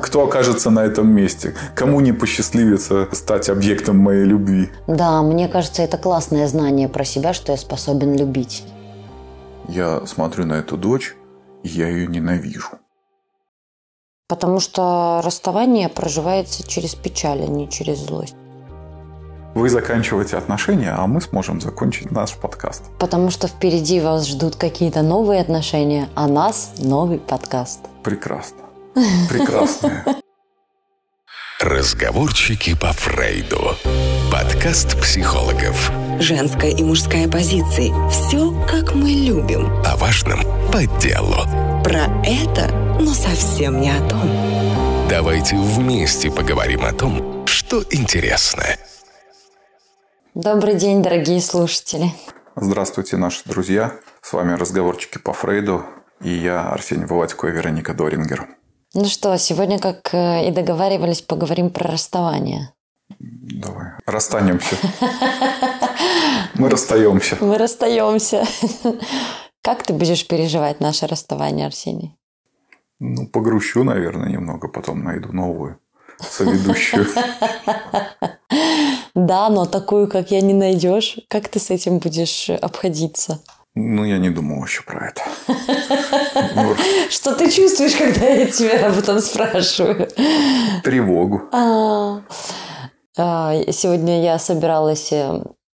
Кто окажется на этом месте? Кому не посчастливится стать объектом моей любви? Да, мне кажется, это классное знание про себя, что я способен любить. Я смотрю на эту дочь, и я ее ненавижу. Потому что расставание проживается через печаль, а не через злость. Вы заканчиваете отношения, а мы сможем закончить наш подкаст. Потому что впереди вас ждут какие-то новые отношения, а нас новый подкаст. Прекрасно. Прекрасное. Разговорчики по Фрейду. Подкаст психологов. Женская и мужская позиции. Все, как мы любим. О важном по делу. Про это, но совсем не о том. Давайте вместе поговорим о том, что интересно. Добрый день, дорогие слушатели. Здравствуйте, наши друзья. С вами «Разговорчики по Фрейду». И я, Арсений Володько, и Вероника Дорингер. Ну что, сегодня, как и договаривались, поговорим про расставание. Давай, расстанемся. Мы расстаемся. Мы расстаемся. Как ты будешь переживать наше расставание, Арсений? Ну, погрущу, наверное, немного, потом найду новую соведущую. Да, но такую, как я, не найдешь. Как ты с этим будешь обходиться? Ну, я не думал еще про это. Что ты чувствуешь, когда я тебя об этом спрашиваю? Тревогу. Сегодня я собиралась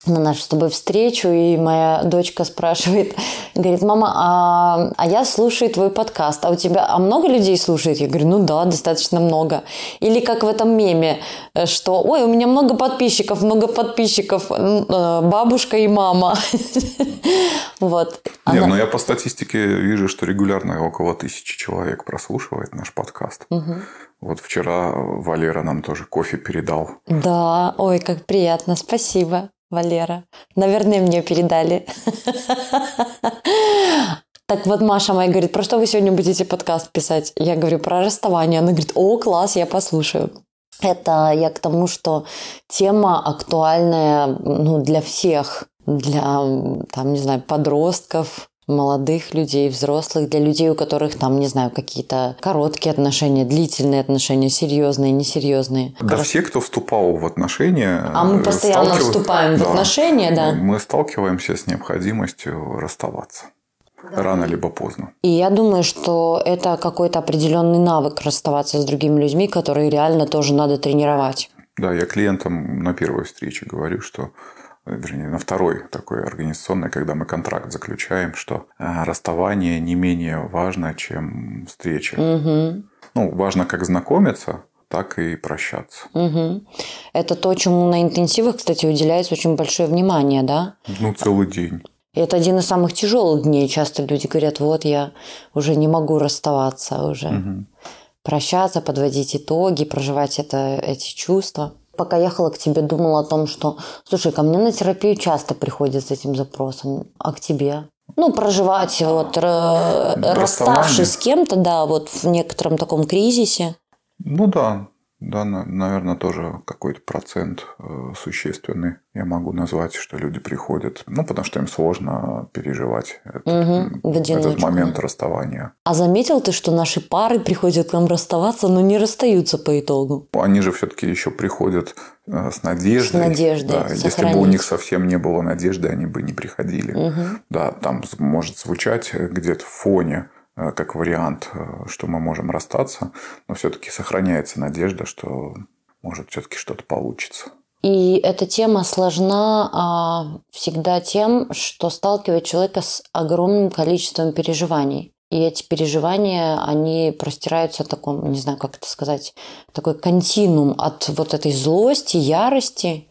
на нашу с тобой встречу, и моя дочка спрашивает, говорит, мама, а я слушаю твой подкаст, а у тебя много людей слушает? Я говорю, ну да, достаточно много. Или как в этом меме, что, ой, у меня много подписчиков, бабушка и мама. Вот. Не, ну я по статистике вижу, что регулярно около 1000 человек прослушивает наш подкаст. Вот вчера Валера нам тоже кофе передал. Да, ой, как приятно, спасибо. Валера. Наверное, мне передали. Так вот, Маша моя говорит, про что вы сегодня будете подкаст писать? Я говорю, про расставание. Она говорит, о, класс, я послушаю. Это я к тому, что тема актуальная для всех. Для, подростков, молодых людей, взрослых, для людей, у которых какие-то короткие отношения, длительные отношения, серьезные, несерьезные. Да, все, кто вступал в отношения... А мы постоянно вступаем в отношения, да. Мы сталкиваемся с необходимостью расставаться. Да. Рано либо поздно. И я думаю, что это какой-то определенный навык расставаться с другими людьми, которые реально тоже надо тренировать. Да, я клиентам на первой встрече говорю, что... Вернее, на второй такой организационной, когда мы контракт заключаем, что расставание не менее важно, чем встреча. Угу. Важно как знакомиться, так и прощаться. Угу. Это то, чему на интенсивах, кстати, уделяется очень большое внимание, да? Целый день. Это один из самых тяжелых дней. Часто люди говорят, вот я уже не могу расставаться, уже прощаться, подводить итоги, проживать эти чувства. Пока ехала к тебе, думала о том, что... Слушай, ко мне на терапию часто приходят с этим запросом. А к тебе? Проживать, расставшись с кем-то, да, в некотором таком кризисе. Да, наверное, тоже какой-то процент существенный я могу назвать, что люди приходят, потому что им сложно переживать этот момент расставания. А заметил ты, что наши пары приходят к нам расставаться, но не расстаются по итогу? Они же все-таки еще приходят с надеждой. С надеждой, да, если бы у них совсем не было надежды, они бы не приходили. Да, там может звучать где-то в фоне, как вариант, что мы можем расстаться, но все-таки сохраняется надежда, что может все-таки что-то получится. И эта тема сложна всегда тем, что сталкивает человека с огромным количеством переживаний. И эти переживания, они простираются в таком, не знаю, как это сказать, такой континуум от вот этой злости, ярости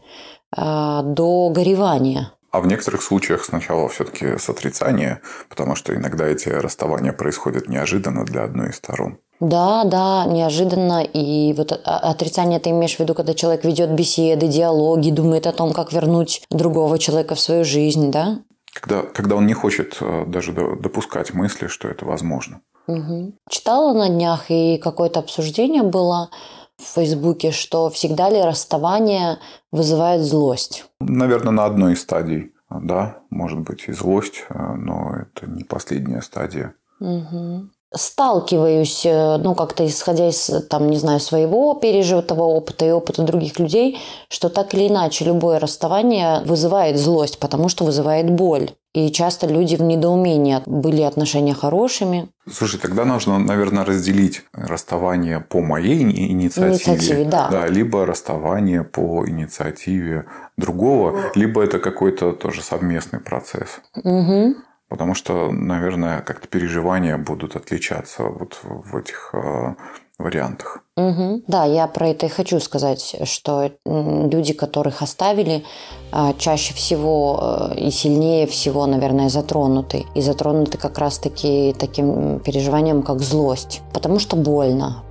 до горевания. А в некоторых случаях сначала все-таки с отрицания, потому что иногда эти расставания происходят неожиданно для одной из сторон. Да, неожиданно. И вот отрицание ты имеешь в виду, когда человек ведет беседы, диалоги, думает о том, как вернуть другого человека в свою жизнь, да? Когда он не хочет даже допускать мысли, что это возможно. Угу. Читала на днях, и какое-то обсуждение было в Фейсбуке, что всегда ли расставание вызывает злость? Наверное, на одной из стадий, да, может быть и злость, но это не последняя стадия. Угу. сталкиваюсь, ну, как-то исходя из, там, не знаю, своего пережитого опыта и опыта других людей, что так или иначе любое расставание вызывает злость, потому что вызывает боль. И часто люди в недоумении, были отношения хорошими. Слушай, тогда нужно, наверное, разделить расставание по моей инициативе, да, либо расставание по инициативе другого, либо это какой-то тоже совместный процесс. Угу. Потому что, наверное, как-то переживания будут отличаться вот в этих вариантах. Угу. Да, я про это и хочу сказать, что люди, которых оставили, чаще всего и сильнее всего, наверное, затронуты. И затронуты как раз-таки таким переживанием, как злость. Потому что больно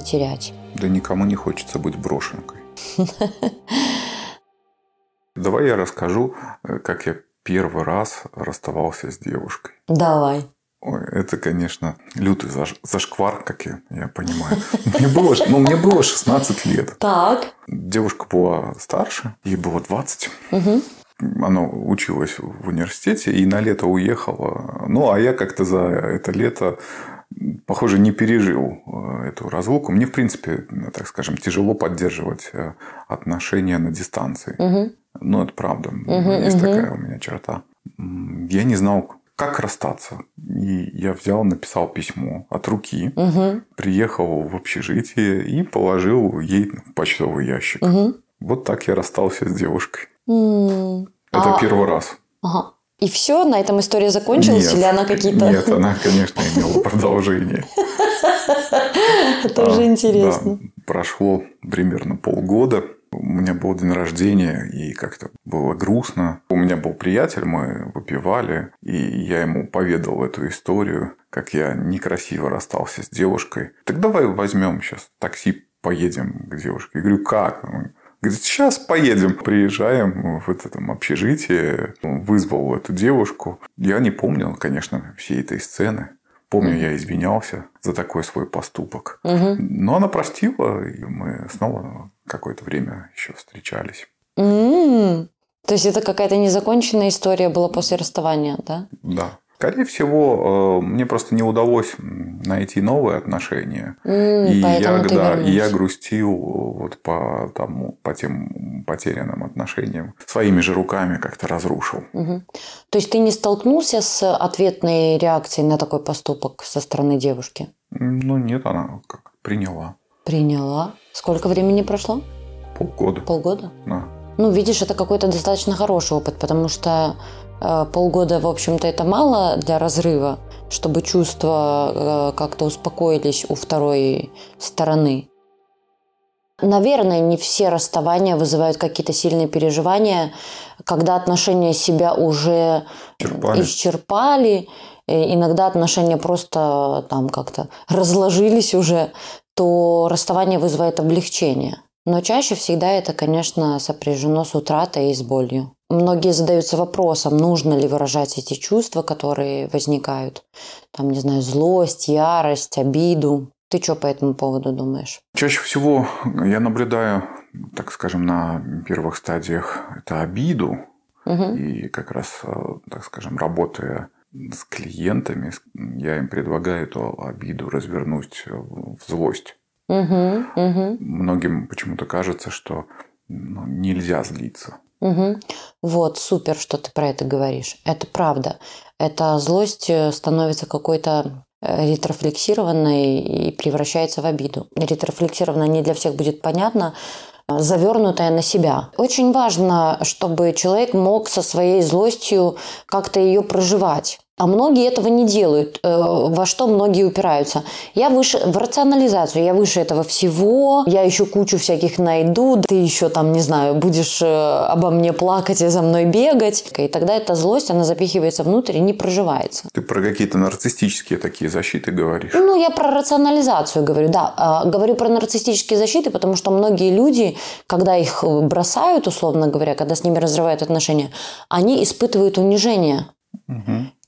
терять. Да никому не хочется быть брошенкой. Давай я расскажу, как я первый раз расставался с девушкой. Давай. Ой, это, конечно, лютый зашквар, как я понимаю. Мне было 16 лет. Так. Девушка была старше, ей было 20. Угу. Она училась в университете и на лето уехала. Ну, а я как-то за это лето, похоже, не пережил эту разлуку. Мне, в принципе, так скажем, тяжело поддерживать отношения на дистанции. Угу. Ну, это правда. Есть такая у меня черта. Я не знал, как расстаться. И я взял, написал письмо от руки, приехал в общежитие и положил ей в почтовый ящик. Вот так я расстался с девушкой. Это первый раз. Ага. И все? На этом история закончилась? Или она какие-то... Нет, она, конечно, имела продолжение. Это уже интересно. Прошло примерно полгода. У меня был день рождения, и как-то было грустно. У меня был приятель, мы выпивали, и я ему поведал эту историю, как я некрасиво расстался с девушкой. Так давай возьмем сейчас такси, поедем к девушке. Я говорю, как? Он говорит, сейчас поедем. Приезжаем в это там общежитие, он вызвал эту девушку. Я не помнил, конечно, всей этой сцены. Помню, я извинялся за такой свой поступок. Но она простила, и мы снова какое-то время еще встречались. То есть, это какая-то незаконченная история была после расставания, да? Да. Скорее всего, мне просто не удалось найти новые отношения. И я грустил вот по тем потерянным отношениям. Своими же руками как-то разрушил. Угу. То есть, ты не столкнулся с ответной реакцией на такой поступок со стороны девушки? Ну, нет, она как приняла. Приняла. Сколько времени прошло? Полгода. Полгода? Да. Ну, видишь, это какой-то достаточно хороший опыт, потому что... Полгода, в общем-то, это мало для разрыва, чтобы чувства как-то успокоились у второй стороны. Наверное, не все расставания вызывают какие-то сильные переживания, когда отношения себя уже исчерпали, иногда отношения просто там как-то разложились уже, то расставание вызывает облегчение. Но чаще всегда это, конечно, сопряжено с утратой и с болью. Многие задаются вопросом, нужно ли выражать эти чувства, которые возникают. Там, не знаю, злость, ярость, обиду. Ты что по этому поводу думаешь? Чаще всего я наблюдаю, так скажем, на первых стадиях это обиду. И как раз, так скажем, работая с клиентами, я им предлагаю эту обиду развернуть в злость. Многим почему-то кажется, что нельзя злиться. Вот, супер, что ты про это говоришь. Это правда. Эта злость становится какой-то ретрофлексированной и превращается в обиду. Ретрофлексированная не для всех будет понятна, завернутая на себя. Очень важно, чтобы человек мог со своей злостью как-то ее проживать. А многие этого не делают, во что многие упираются. Я выше в рационализацию, я выше этого всего, я еще кучу всяких найду, ты еще там, не знаю, будешь обо мне плакать и за мной бегать. И тогда эта злость, она запихивается внутрь и не проживается. Ты про какие-то нарциссические такие защиты говоришь? Ну, я про рационализацию говорю, да. Говорю про нарциссические защиты, потому что многие люди, когда их бросают, условно говоря, когда с ними разрывают отношения, они испытывают унижение.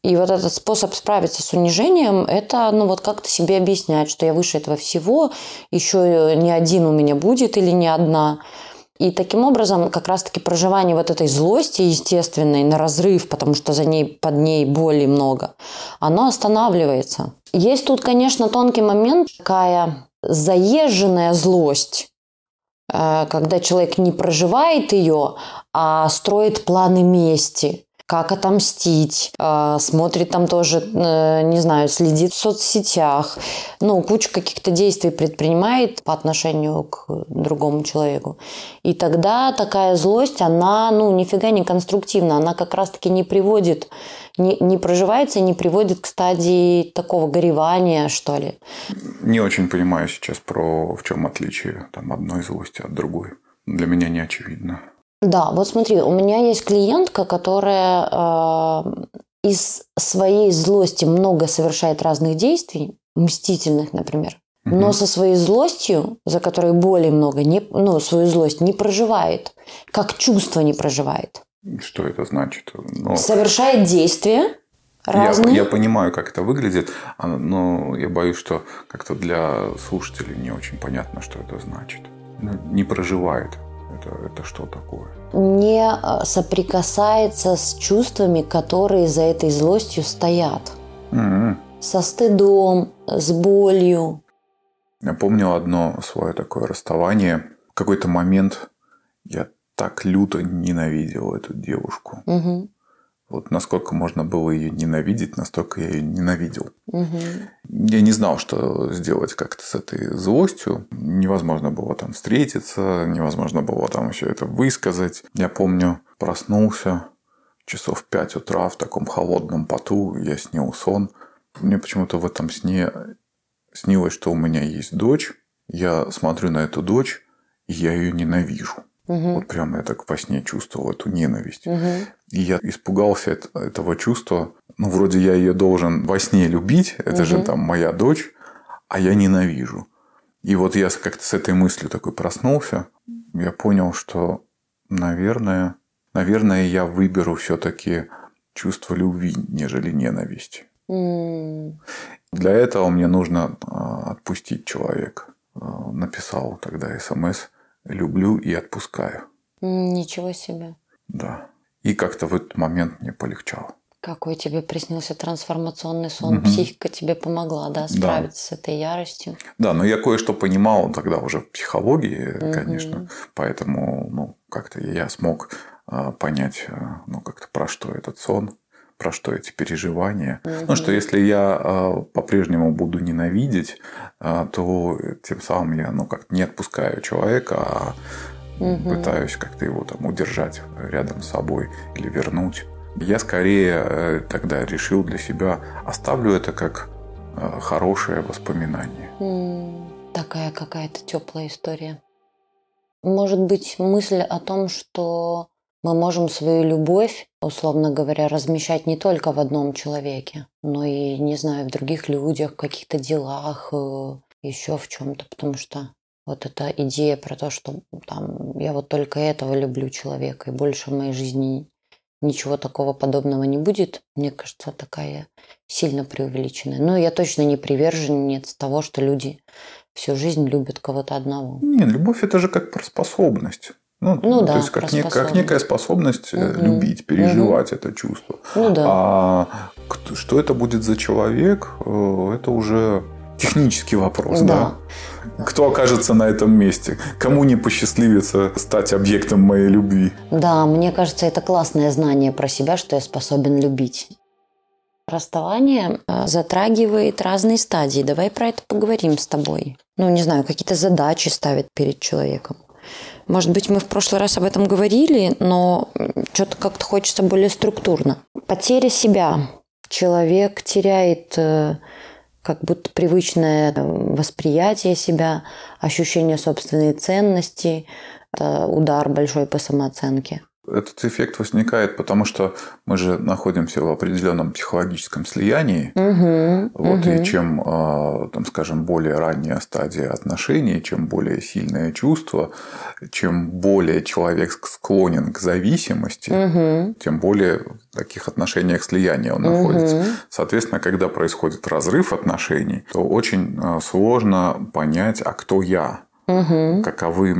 И вот этот способ справиться с унижением, это, ну, вот как-то себе объяснять, что я выше этого всего, еще не один у меня будет или не одна. И таким образом как раз-таки проживание вот этой злости естественной на разрыв, потому что за ней, под ней боли много, оно останавливается. Есть тут, конечно, тонкий момент, такая заезженная злость, когда человек не проживает ее, а строит планы мести, как отомстить, смотрит там тоже, не знаю, следит в соцсетях, ну, кучу каких-то действий предпринимает по отношению к другому человеку. И тогда такая злость, она, ну, нифига не конструктивна, она как раз-таки не приводит, не проживается и не приводит к стадии такого горевания, что ли. Не очень понимаю сейчас, в чем отличие там одной злости от другой. Для меня не очевидно. Да, вот смотри, у меня есть клиентка, которая из своей злости много совершает разных действий, мстительных, например, но со своей злостью, за которой боли много, свою злость не проживает, как чувство не проживает. Что это значит? Совершает действия разные. Я понимаю, как это выглядит, но я боюсь, что как-то для слушателей не очень понятно, что это значит. Не проживает. Это что такое? Не соприкасается с чувствами, которые за этой злостью стоят. Со стыдом, с болью. Я помню одно свое такое расставание. В какой-то момент я так люто ненавидел эту девушку. Вот насколько можно было ее ненавидеть, настолько я ее ненавидел. Я не знал, что сделать как-то с этой злостью. Невозможно было там встретиться, невозможно было там еще это высказать. Я помню, проснулся часов в 5 утра в таком холодном поту, я снил сон. Мне почему-то в этом сне снилось, что у меня есть дочь. Я смотрю на эту дочь, и я ее ненавижу. Вот прям я так во сне чувствовал эту ненависть. И я испугался этого чувства. Ну, вроде я ее должен во сне любить. Это же там моя дочь. А я ненавижу. И вот я как-то с этой мыслью такой проснулся. Я понял, что, наверное, я выберу все-таки чувство любви, нежели ненависти. Для этого мне нужно отпустить человека. Написал тогда СМС. Люблю и отпускаю. Ничего себе. Да. И как-то в этот момент мне полегчало. Какой тебе приснился трансформационный сон. Психика тебе помогла, да, справиться с этой яростью. Да, но я кое-что понимал тогда уже в психологии, конечно. Поэтому как-то я смог понять, как-то про что этот сон, про что эти переживания. Что если я по-прежнему буду ненавидеть, то тем самым я как-то не отпускаю человека, а пытаюсь как-то его там удержать рядом с собой или вернуть. Я скорее тогда решил для себя, оставлю это как хорошее воспоминание. Такая какая-то теплая история. Может быть, мысль о том, что мы можем свою любовь, условно говоря, размещать не только в одном человеке, но и, не знаю, в других людях, в каких-то делах, еще в чем-то. Потому что вот эта идея про то, что там, я вот только этого люблю человека, и больше в моей жизни ничего такого подобного не будет, мне кажется, такая сильно преувеличенная. Но я точно не приверженец того, что люди всю жизнь любят кого-то одного. Нет, любовь – это же как про способность. Да, то есть как некая способность любить, переживать это чувство. А что это будет за человек, это уже технический вопрос. Да. Кто окажется на этом месте? Кому не посчастливится стать объектом моей любви? Да, мне кажется, это классное знание про себя, что я способен любить. Расставание затрагивает разные стадии. Давай про это поговорим с тобой. Не знаю, какие-то задачи ставят перед человеком. Может быть, мы в прошлый раз об этом говорили, но что-то как-то хочется более структурно. Потеря себя. Человек теряет как будто привычное восприятие себя, ощущение собственной ценности, удар большой по самооценке. Этот эффект возникает, потому что мы же находимся в определенном психологическом слиянии. И чем, более ранняя стадия отношений, чем более сильное чувство, чем более человек склонен к зависимости, тем более в таких отношениях слияния он находится. Соответственно, когда происходит разрыв отношений, то очень сложно понять, а кто я. Угу. Каковы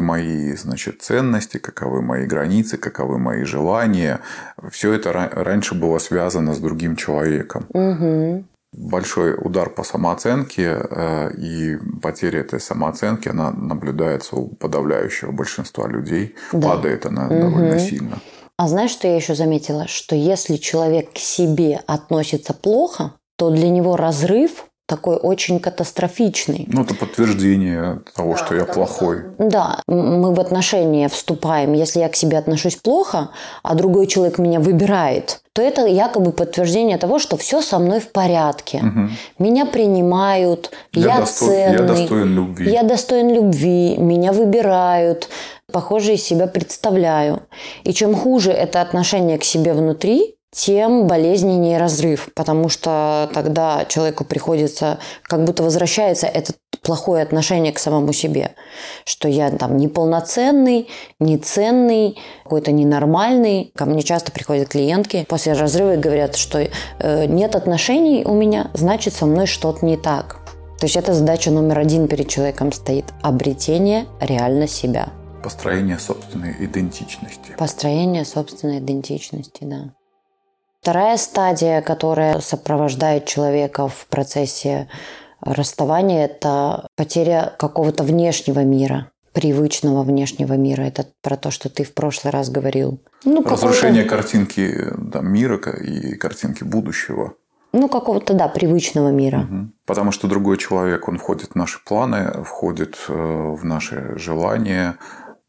мои, значит, ценности, каковы мои границы, каковы мои желания. Все это раньше было связано с другим человеком. Угу. Большой удар по самооценке, и потеря этой самооценки, она наблюдается у подавляющего большинства людей. Да. Падает она довольно сильно. А знаешь, что я еще заметила? Что если человек к себе относится плохо, то для него разрыв такой очень катастрофичный. Ну, это подтверждение того, что я плохой. Да, мы в отношения вступаем. Если я к себе отношусь плохо, а другой человек меня выбирает, то это якобы подтверждение того, что все со мной в порядке. Угу. Меня принимают, я ценный. Я достоин любви, меня выбирают, похоже, из себя представляю. И чем хуже это отношение к себе внутри, тем болезненнее разрыв, потому что тогда человеку приходится, как будто возвращается это плохое отношение к самому себе, что я там неполноценный, неценный, какой-то ненормальный. Ко мне часто приходят клиентки после разрыва и говорят, что нет отношений у меня, значит, со мной что-то не так. То есть это задача номер один перед человеком стоит – обретение реально себя. Построение собственной идентичности. Построение собственной идентичности, да. Вторая стадия, которая сопровождает человека в процессе расставания, это потеря какого-то внешнего мира, привычного внешнего мира. Это про то, что ты в прошлый раз говорил. Разрушение картинки мира и картинки будущего. Какого-то привычного мира. Угу. Потому что другой человек, он входит в наши планы, входит в наши желания,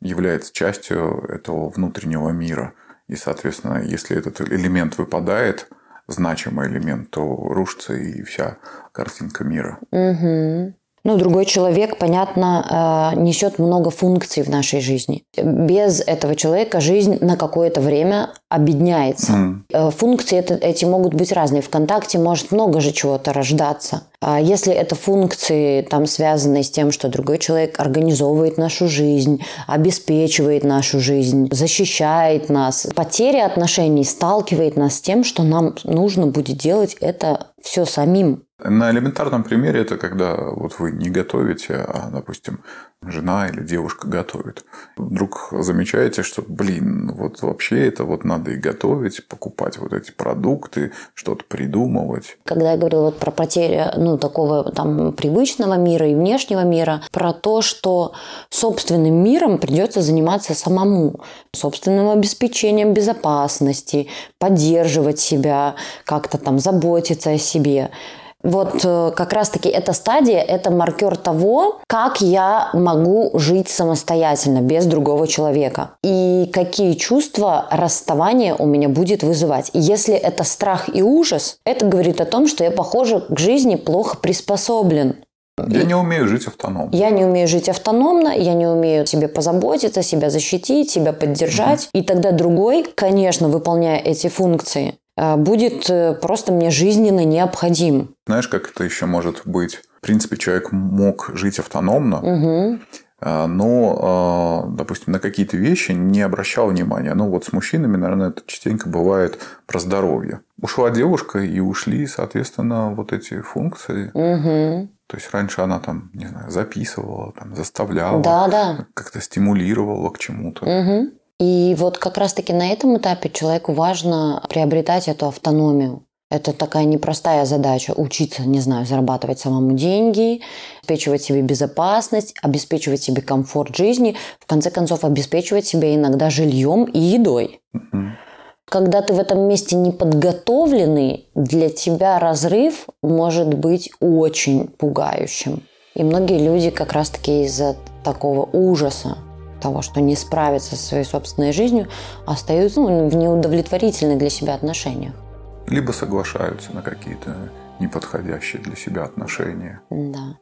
является частью этого внутреннего мира. И, соответственно, если этот элемент выпадает, значимый элемент, то рушится и вся картинка мира. Угу. Другой человек, понятно, несет много функций в нашей жизни. Без этого человека жизнь на какое-то время обедняется. Mm. Функции эти могут быть разные. ВКонтакте может много же чего-то рождаться. А если это функции, связанные с тем, что другой человек организовывает нашу жизнь, обеспечивает нашу жизнь, защищает нас. Потеря отношений сталкивает нас с тем, что нам нужно будет делать это все самим. На элементарном примере это когда вы не готовите, а, допустим, жена или девушка готовит. Вдруг замечаете, что, вообще это надо и готовить, покупать эти продукты, что-то придумывать. Когда я говорила про потерю, такого привычного мира и внешнего мира, про то, что собственным миром придется заниматься самому, собственным обеспечением безопасности, поддерживать себя, как-то заботиться о себе. Как раз-таки эта стадия – это маркер того, как я могу жить самостоятельно, без другого человека. И какие чувства расставание у меня будет вызывать. И если это страх и ужас, это говорит о том, что я, похоже, к жизни плохо приспособлен. Я не умею жить автономно. Я не умею жить автономно, я не умею себе позаботиться, себя защитить, себя поддержать. И тогда другой, конечно, выполняя эти функции, будет просто мне жизненно необходим. Знаешь, как это еще может быть? В принципе, человек мог жить автономно, угу. но, допустим, на какие-то вещи не обращал внимания. С мужчинами, наверное, это частенько бывает про здоровье. Ушла девушка, и ушли, соответственно, эти функции. Угу. То есть раньше она записывала, заставляла, да. как-то стимулировала к чему-то. Угу. И как раз-таки на этом этапе человеку важно приобретать эту автономию. Это такая непростая задача – учиться, зарабатывать самому деньги, обеспечивать себе безопасность, обеспечивать себе комфорт жизни, в конце концов, обеспечивать себя иногда жильем и едой. Mm-hmm. Когда ты в этом месте неподготовленный, для тебя разрыв может быть очень пугающим. И многие люди как раз-таки из-за такого ужаса, того, что не справятся со своей собственной жизнью, остаются в неудовлетворительных для себя отношениях. Либо соглашаются на какие-то неподходящие для себя отношения. Да.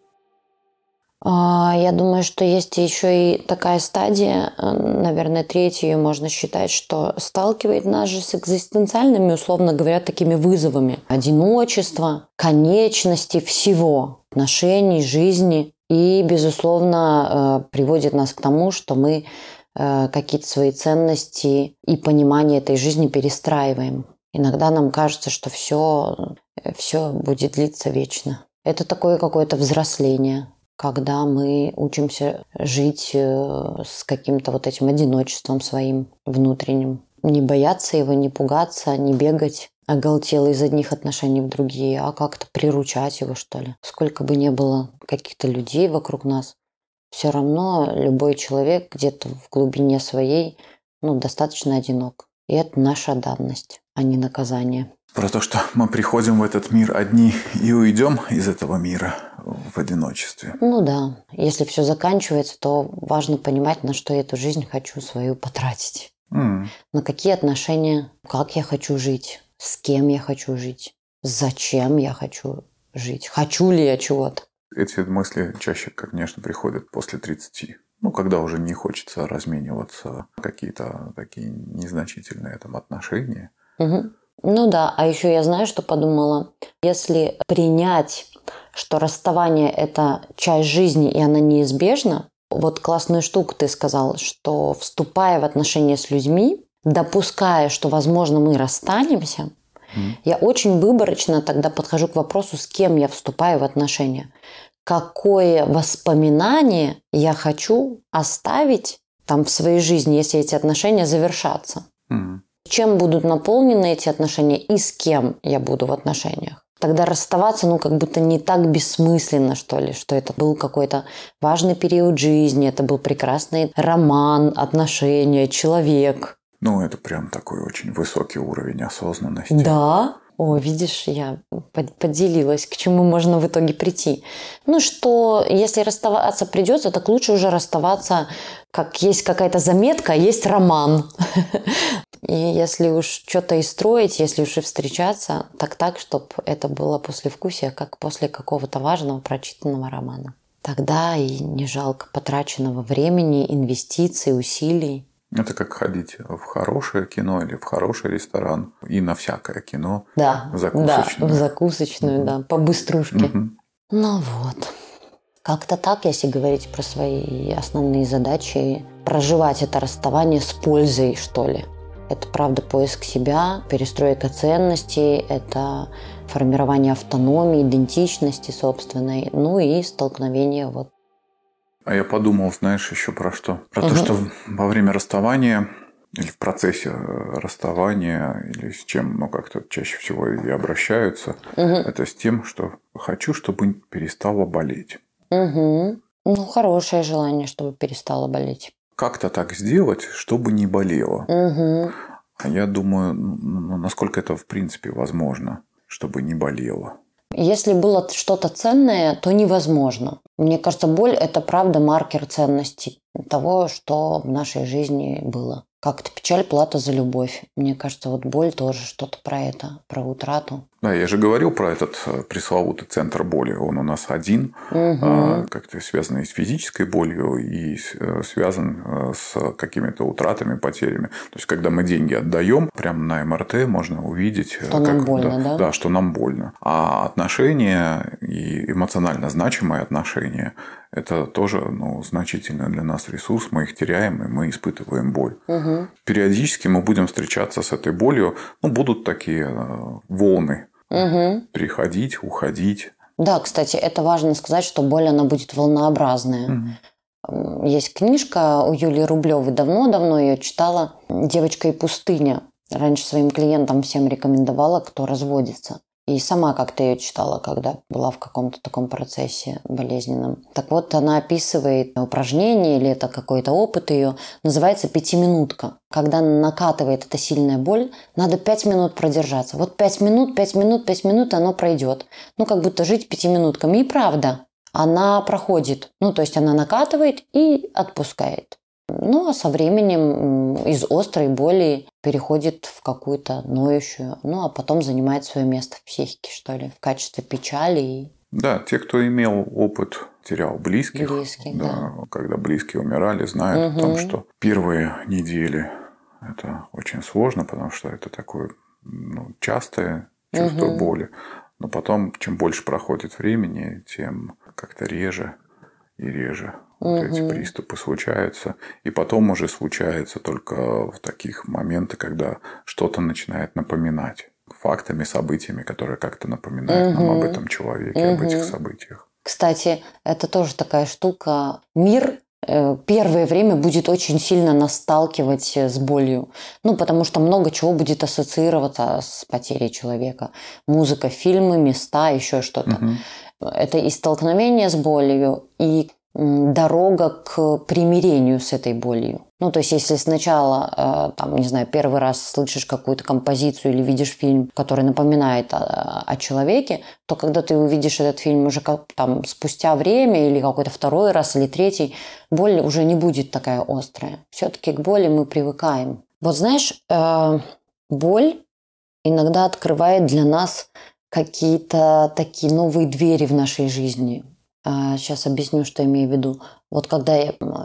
Я думаю, что есть еще и такая стадия, наверное, третью ее можно считать, что сталкивает нас же с экзистенциальными, условно говоря, такими вызовами. Одиночество, конечности всего, отношений, жизни. И, безусловно, приводит нас к тому, что мы какие-то свои ценности и понимание этой жизни перестраиваем. Иногда нам кажется, что все будет длиться вечно. Это такое какое-то взросление. когда мы учимся жить с каким-то вот этим одиночеством своим внутренним. Не бояться его, не пугаться, не бегать оголтело из одних отношений в другие, а как-то приручать его, что ли. Сколько бы ни было каких-то людей вокруг нас, все равно любой человек где-то в глубине своей, достаточно одинок. И это наша данность, а не наказание. Про то, что мы приходим в этот мир одни и уйдем из этого мира в одиночестве. Да. Если все заканчивается, то важно понимать, на что я эту жизнь хочу свою потратить. На какие отношения, как я хочу жить, с кем я хочу жить, зачем я хочу жить, хочу ли я чего-то. Эти мысли чаще, конечно, приходят после 30. Когда уже не хочется размениваться какие-то такие незначительные отношения. Угу. А еще я знаю, что подумала. Если принять, что расставание – это часть жизни, и она неизбежна, вот классную штуку ты сказал, что вступая в отношения с людьми, допуская, что, возможно, мы расстанемся, я очень выборочно тогда подхожу к вопросу, с кем я вступаю в отношения. Какое воспоминание я хочу оставить там в своей жизни, если эти отношения завершатся? Чем будут наполнены эти отношения и с кем я буду в отношениях? Тогда расставаться, как будто не так бессмысленно, что ли, что это был какой-то важный период жизни, это был прекрасный роман, отношения, человек. Это прям такой очень высокий уровень осознанности. Да. Видишь, я поделилась, к чему можно в итоге прийти. Что если расставаться придется, так лучше уже расставаться, как есть какая-то заметка, есть роман. И если уж что-то и строить, если уж и встречаться, так, чтобы это было послевкусие, как после какого-то важного прочитанного романа. Тогда и не жалко потраченного времени, инвестиций, усилий. Это как ходить в хорошее кино или в хороший ресторан и на всякое кино. Да, закусочную. Да, в закусочную, да, по быструшке. Вот. Как-то так, если говорить про свои основные задачи, проживать это расставание с пользой, что ли. Это, правда, поиск себя, перестройка ценностей, это формирование автономии, идентичности собственной, и столкновение . А я подумал, знаешь, еще про что? Про то, что во время расставания или в процессе расставания, или с чем, как-то чаще всего и обращаются, это с тем, что хочу, чтобы перестала болеть. Хорошее желание, чтобы перестала болеть. Как-то так сделать, чтобы не болело. Я думаю, насколько это в принципе возможно, чтобы не болело. Если было что-то ценное, то невозможно. Мне кажется, боль – это, правда, маркер ценности того, что в нашей жизни было. Как-то печаль, плата за любовь. Мне кажется, боль тоже что-то про это, про утрату. Да, я же говорил про этот пресловутый центр боли. Он у нас один, как-то связанный с физической болью и связан с какими-то утратами, потерями. То есть, когда мы деньги отдаем, прямо на МРТ можно увидеть, что нам больно, да? Да, что нам больно. А отношения и эмоционально значимые отношения – это тоже значительный для нас ресурс. Мы их теряем, и мы испытываем боль. Периодически мы будем встречаться с этой болью. Будут такие волны. Приходить, уходить. Да, кстати, это важно сказать, что боль, она будет волнообразная. Есть книжка у Юлии Рублёвой, давно-давно ее читала, «Девочка и пустыня». Раньше своим клиентам всем рекомендовала, кто разводится. И сама как-то ее читала, когда была в каком-то таком процессе болезненном. Так вот, она описывает упражнение, или это какой-то опыт ее, называется «Пятиминутка». Когда накатывает эта сильная боль, надо 5 минут продержаться. Вот 5 минут, оно пройдет. Как будто жить 5 минутками. И правда, она проходит. То есть, она накатывает и отпускает. А со временем из острой боли переходит в какую-то ноющую, а потом занимает свое место в психике, что ли, в качестве печали. Да, те, кто имел опыт, терял близких. Да. Когда близкие умирали, знают о том, что первые недели это очень сложно, потому что это такое частое чувство боли. Но потом, чем больше проходит времени, тем как-то реже и реже. Эти приступы случаются. И потом уже случается только в таких моментах, когда что-то начинает напоминать. Фактами, событиями, которые как-то напоминают нам об этом человеке, об этих событиях. Кстати, это тоже такая штука. Мир первое время будет очень сильно нас сталкивать с болью. Ну, потому что много чего будет ассоциироваться с потерей человека. Музыка, фильмы, места, еще что-то. Угу. Это и столкновение с болью, и дорога к примирению с этой болью. Ну, то есть, если сначала, там, не знаю, первый раз слышишь какую-то композицию или видишь фильм, который напоминает о человеке, то когда ты увидишь этот фильм уже как, там, спустя время или какой-то второй раз или третий, боль уже не будет такая острая. Все-таки к боли мы привыкаем. Вот знаешь, боль иногда открывает для нас какие-то такие новые двери в нашей жизни. Сейчас объясню, что имею в виду. Вот когда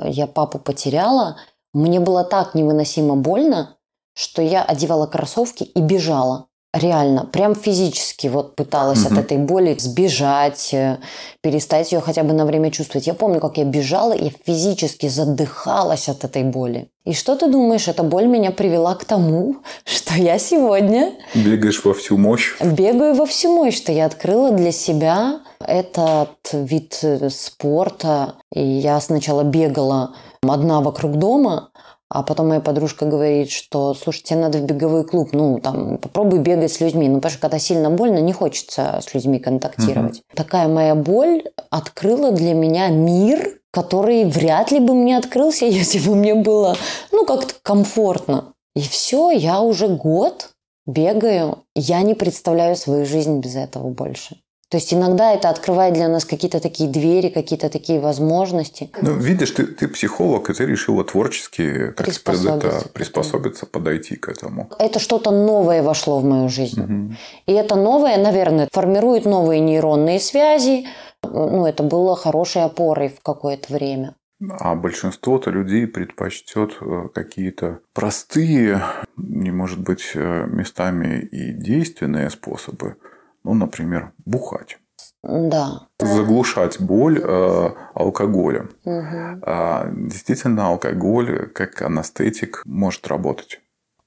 я папу потеряла, мне было так невыносимо больно, что я одевала кроссовки и бежала. Реально, прям физически вот пыталась от этой боли сбежать, перестать ее хотя бы на время чувствовать. Я помню, как я бежала, я физически задыхалась от этой боли. И что ты думаешь, эта боль меня привела к тому, что я сегодня... Бегаешь во всю мощь. Бегаю во всю мощь, что я открыла для себя этот вид спорта. И я сначала бегала одна вокруг дома, а потом моя подружка говорит, что, слушай, тебе надо в беговой клуб, ну, там, попробуй бегать с людьми. Ну, потому что, когда сильно больно, не хочется с людьми контактировать. Угу. Такая моя боль открыла для меня мир, который вряд ли бы мне открылся, если бы мне было, ну, как-то комфортно. И все, я уже год бегаю, я не представляю свою жизнь без этого больше. То есть, иногда это открывает для нас какие-то такие двери, какие-то такие возможности. Ну, видишь, ты психолог, и ты решила творчески как приспособиться, подойти к этому. Это что-то новое вошло в мою жизнь. Угу. И это новое, наверное, формирует новые нейронные связи. Ну, это было хорошей опорой в какое-то время. А большинство-то людей предпочтет какие-то простые, не может быть, местами и действенные способы. Ну, например, бухать. Да. Заглушать боль алкоголем. Угу. Действительно, алкоголь как анестетик может работать.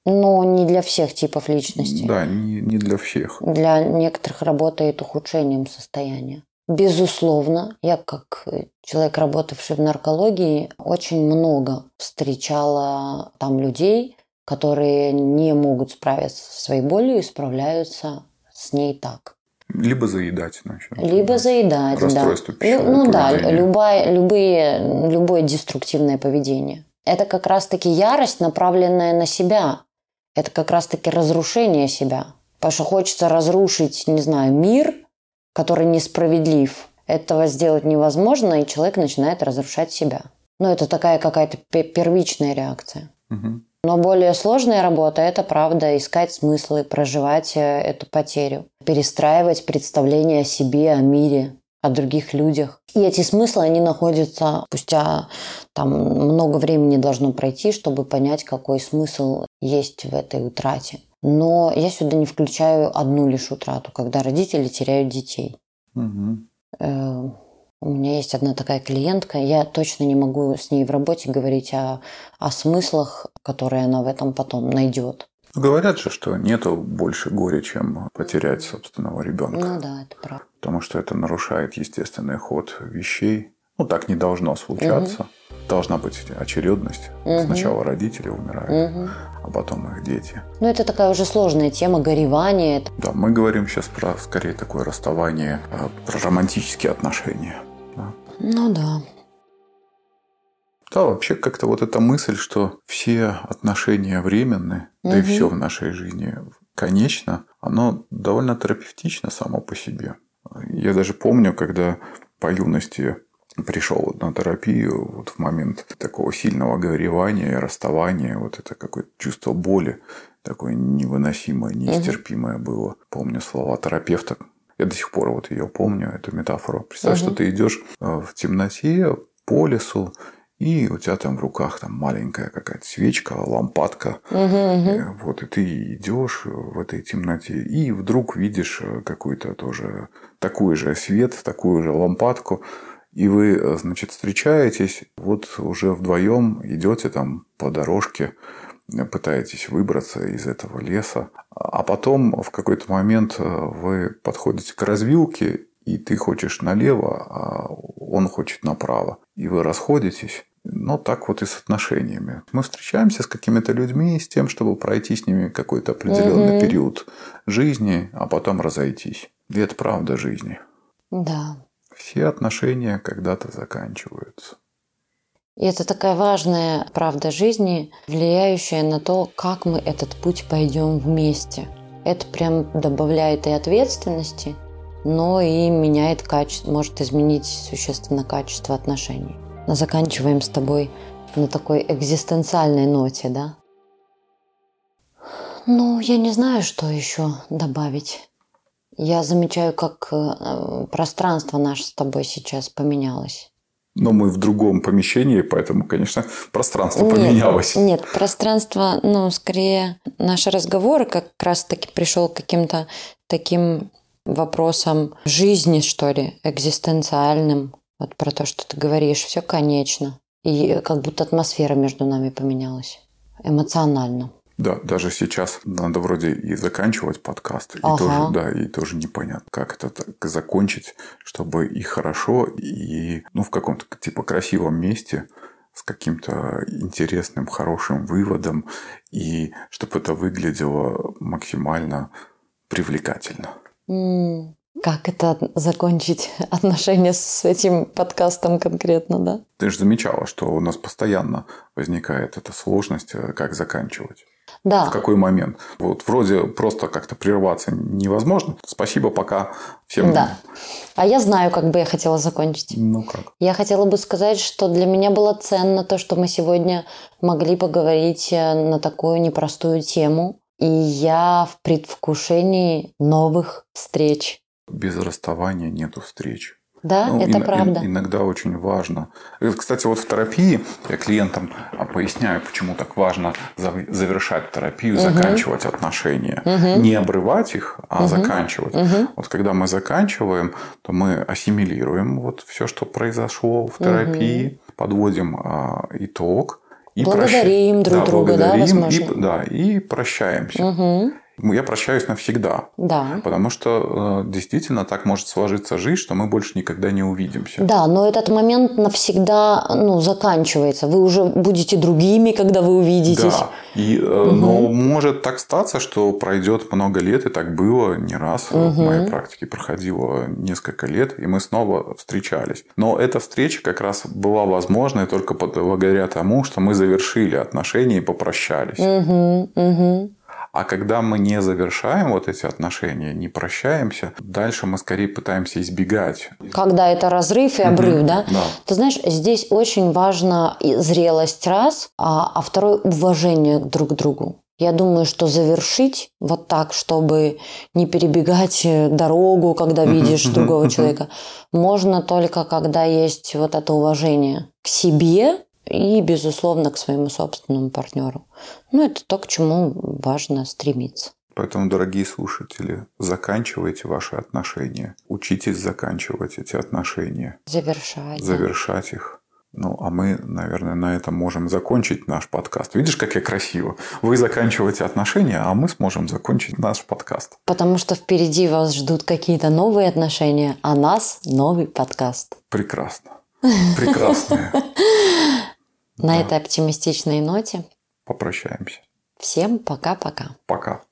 Но не для всех типов личности. Да, не для всех. Для некоторых работает ухудшением состояния. Безусловно, я как человек, работавший в наркологии, очень много встречала там людей, которые не могут справиться со своей болью и справляются с ней так. Либо заедать. Значит, либо заедать, да. Расстройство пищевого поведения. любое деструктивное поведение. Это как раз-таки ярость, направленная на себя. Это как раз-таки разрушение себя. Потому что хочется разрушить, не знаю, мир, который несправедлив. Этого сделать невозможно, и человек начинает разрушать себя. Ну, это такая какая-то первичная реакция. Угу. Но более сложная работа – это, правда, искать смыслы, проживать эту потерю, перестраивать представление о себе, о мире, о других людях. И эти смыслы, они находятся спустя, там, много времени должно пройти, чтобы понять, какой смысл есть в этой утрате. Но я сюда не включаю одну лишь утрату, когда родители теряют детей. Угу. У меня есть одна такая клиентка, я точно не могу с ней в работе говорить о смыслах, которые она в этом потом найдет. Говорят же, что нету больше горя, чем потерять собственного ребенка. Ну да, это правда. Потому что это нарушает естественный ход вещей. Ну, так не должно случаться. Угу. Должна быть очередность. Угу. Сначала родители умирают, угу, а потом их дети. Ну, это такая уже сложная тема, горевание. Да, мы говорим сейчас про, скорее, такое расставание, про романтические отношения. Да? Ну, да. Да, вообще как-то вот эта мысль, что все отношения временны, угу, да и все в нашей жизни конечно, оно довольно терапевтично само по себе. Я даже помню, когда по юности... пришел вот на терапию вот в момент такого сильного горевания, расставания, вот это какое-то чувство боли, такое невыносимое, нестерпимое было. Помню слова терапевта. Я до сих пор вот ее помню, эту метафору. Представь, что ты идешь в темноте по лесу, и у тебя там в руках там маленькая какая-то свечка, лампадка. Вот, и ты идешь в этой темноте, и вдруг видишь какой-то тоже такой же свет, такую же лампадку. И вы, значит, встречаетесь, вот уже вдвоем идете там по дорожке, пытаетесь выбраться из этого леса. А потом в какой-то момент вы подходите к развилке, и ты хочешь налево, а он хочет направо, и вы расходитесь. Но так вот и с отношениями. Мы встречаемся с какими-то людьми с тем, чтобы пройти с ними какой-то определенный период жизни, а потом разойтись. И это правда жизни. Да. Все отношения когда-то заканчиваются. И это такая важная правда жизни, влияющая на то, как мы этот путь пойдем вместе. Это прям добавляет и ответственности, но и меняет качество, может изменить существенно качество отношений. Заканчиваем с тобой на такой экзистенциальной ноте, да? Ну, я не знаю, что еще добавить. Я замечаю, как пространство наше с тобой сейчас поменялось. Но мы в другом помещении, поэтому, конечно, пространство поменялось. Нет, пространство, ну, скорее, наши разговоры как раз-таки пришел к каким-то таким вопросам жизни, что ли, экзистенциальным. Вот про то, что ты говоришь, все конечно. И как будто атмосфера между нами поменялась. Эмоционально. Да, даже сейчас надо вроде и заканчивать подкаст. Ага. И тоже непонятно, как это так закончить, чтобы и хорошо, и в каком-то типа красивом месте, с каким-то интересным, хорошим выводом, и чтобы это выглядело максимально привлекательно. Как это закончить отношения с этим подкастом конкретно, да? Ты же замечала, что у нас постоянно возникает эта сложность, как заканчивать. Да. В какой момент. Вот вроде просто как-то прерваться невозможно. Спасибо, пока всем. Да. А я знаю, как бы я хотела закончить. Ну как? Я хотела бы сказать, что для меня было ценно то, что мы сегодня могли поговорить на такую непростую тему. И я в предвкушении новых встреч. Без расставания нету встреч. Да, это правда. Иногда очень важно. Кстати, вот в терапии я клиентам поясняю, почему так важно завершать терапию, заканчивать отношения. Не обрывать их, а заканчивать. Вот когда мы заканчиваем, то мы ассимилируем вот все, что произошло в терапии, подводим итог. И благодарим друг друга, да, возможно. И прощаемся. Я прощаюсь навсегда. Да. Потому что действительно так может сложиться жизнь, что мы больше никогда не увидимся. Да, но этот момент навсегда заканчивается. Вы уже будете другими, когда вы увидитесь. Да. Но может так статься, что пройдет много лет, и так было не раз. В моей практике проходило несколько лет, и мы снова встречались. Но эта встреча как раз была возможной только благодаря тому, что мы завершили отношения и попрощались. А когда мы не завершаем вот эти отношения, не прощаемся, дальше мы скорее пытаемся избегать. Когда это разрыв и обрыв, да? Ты знаешь, здесь очень важна зрелость раз, а второе – уважение друг к другу. Я думаю, что завершить вот так, чтобы не перебегать дорогу, когда видишь другого человека, можно только когда есть вот это уважение к себе. И, безусловно, к своему собственному партнеру. Это то, к чему важно стремиться. Поэтому, дорогие слушатели, заканчивайте ваши отношения. Учитесь заканчивать эти отношения. Завершать их. А мы, наверное, на этом можем закончить наш подкаст. Видишь, как я красиво? Вы заканчиваете отношения, а мы сможем закончить наш подкаст. Потому что впереди вас ждут какие-то новые отношения, а нас новый подкаст. Прекрасно. На этой оптимистичной ноте попрощаемся. Всем пока-пока. Пока.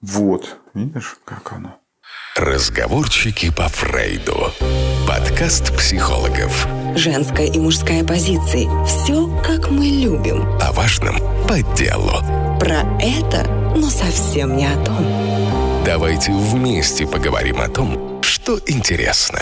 Вот, видишь, как оно. Разговорчики по Фрейду. Подкаст психологов. Женская и мужская позиции. Все, как мы любим. О важном по делу. Про это, но совсем не о том. Давайте вместе поговорим о том, что интересно.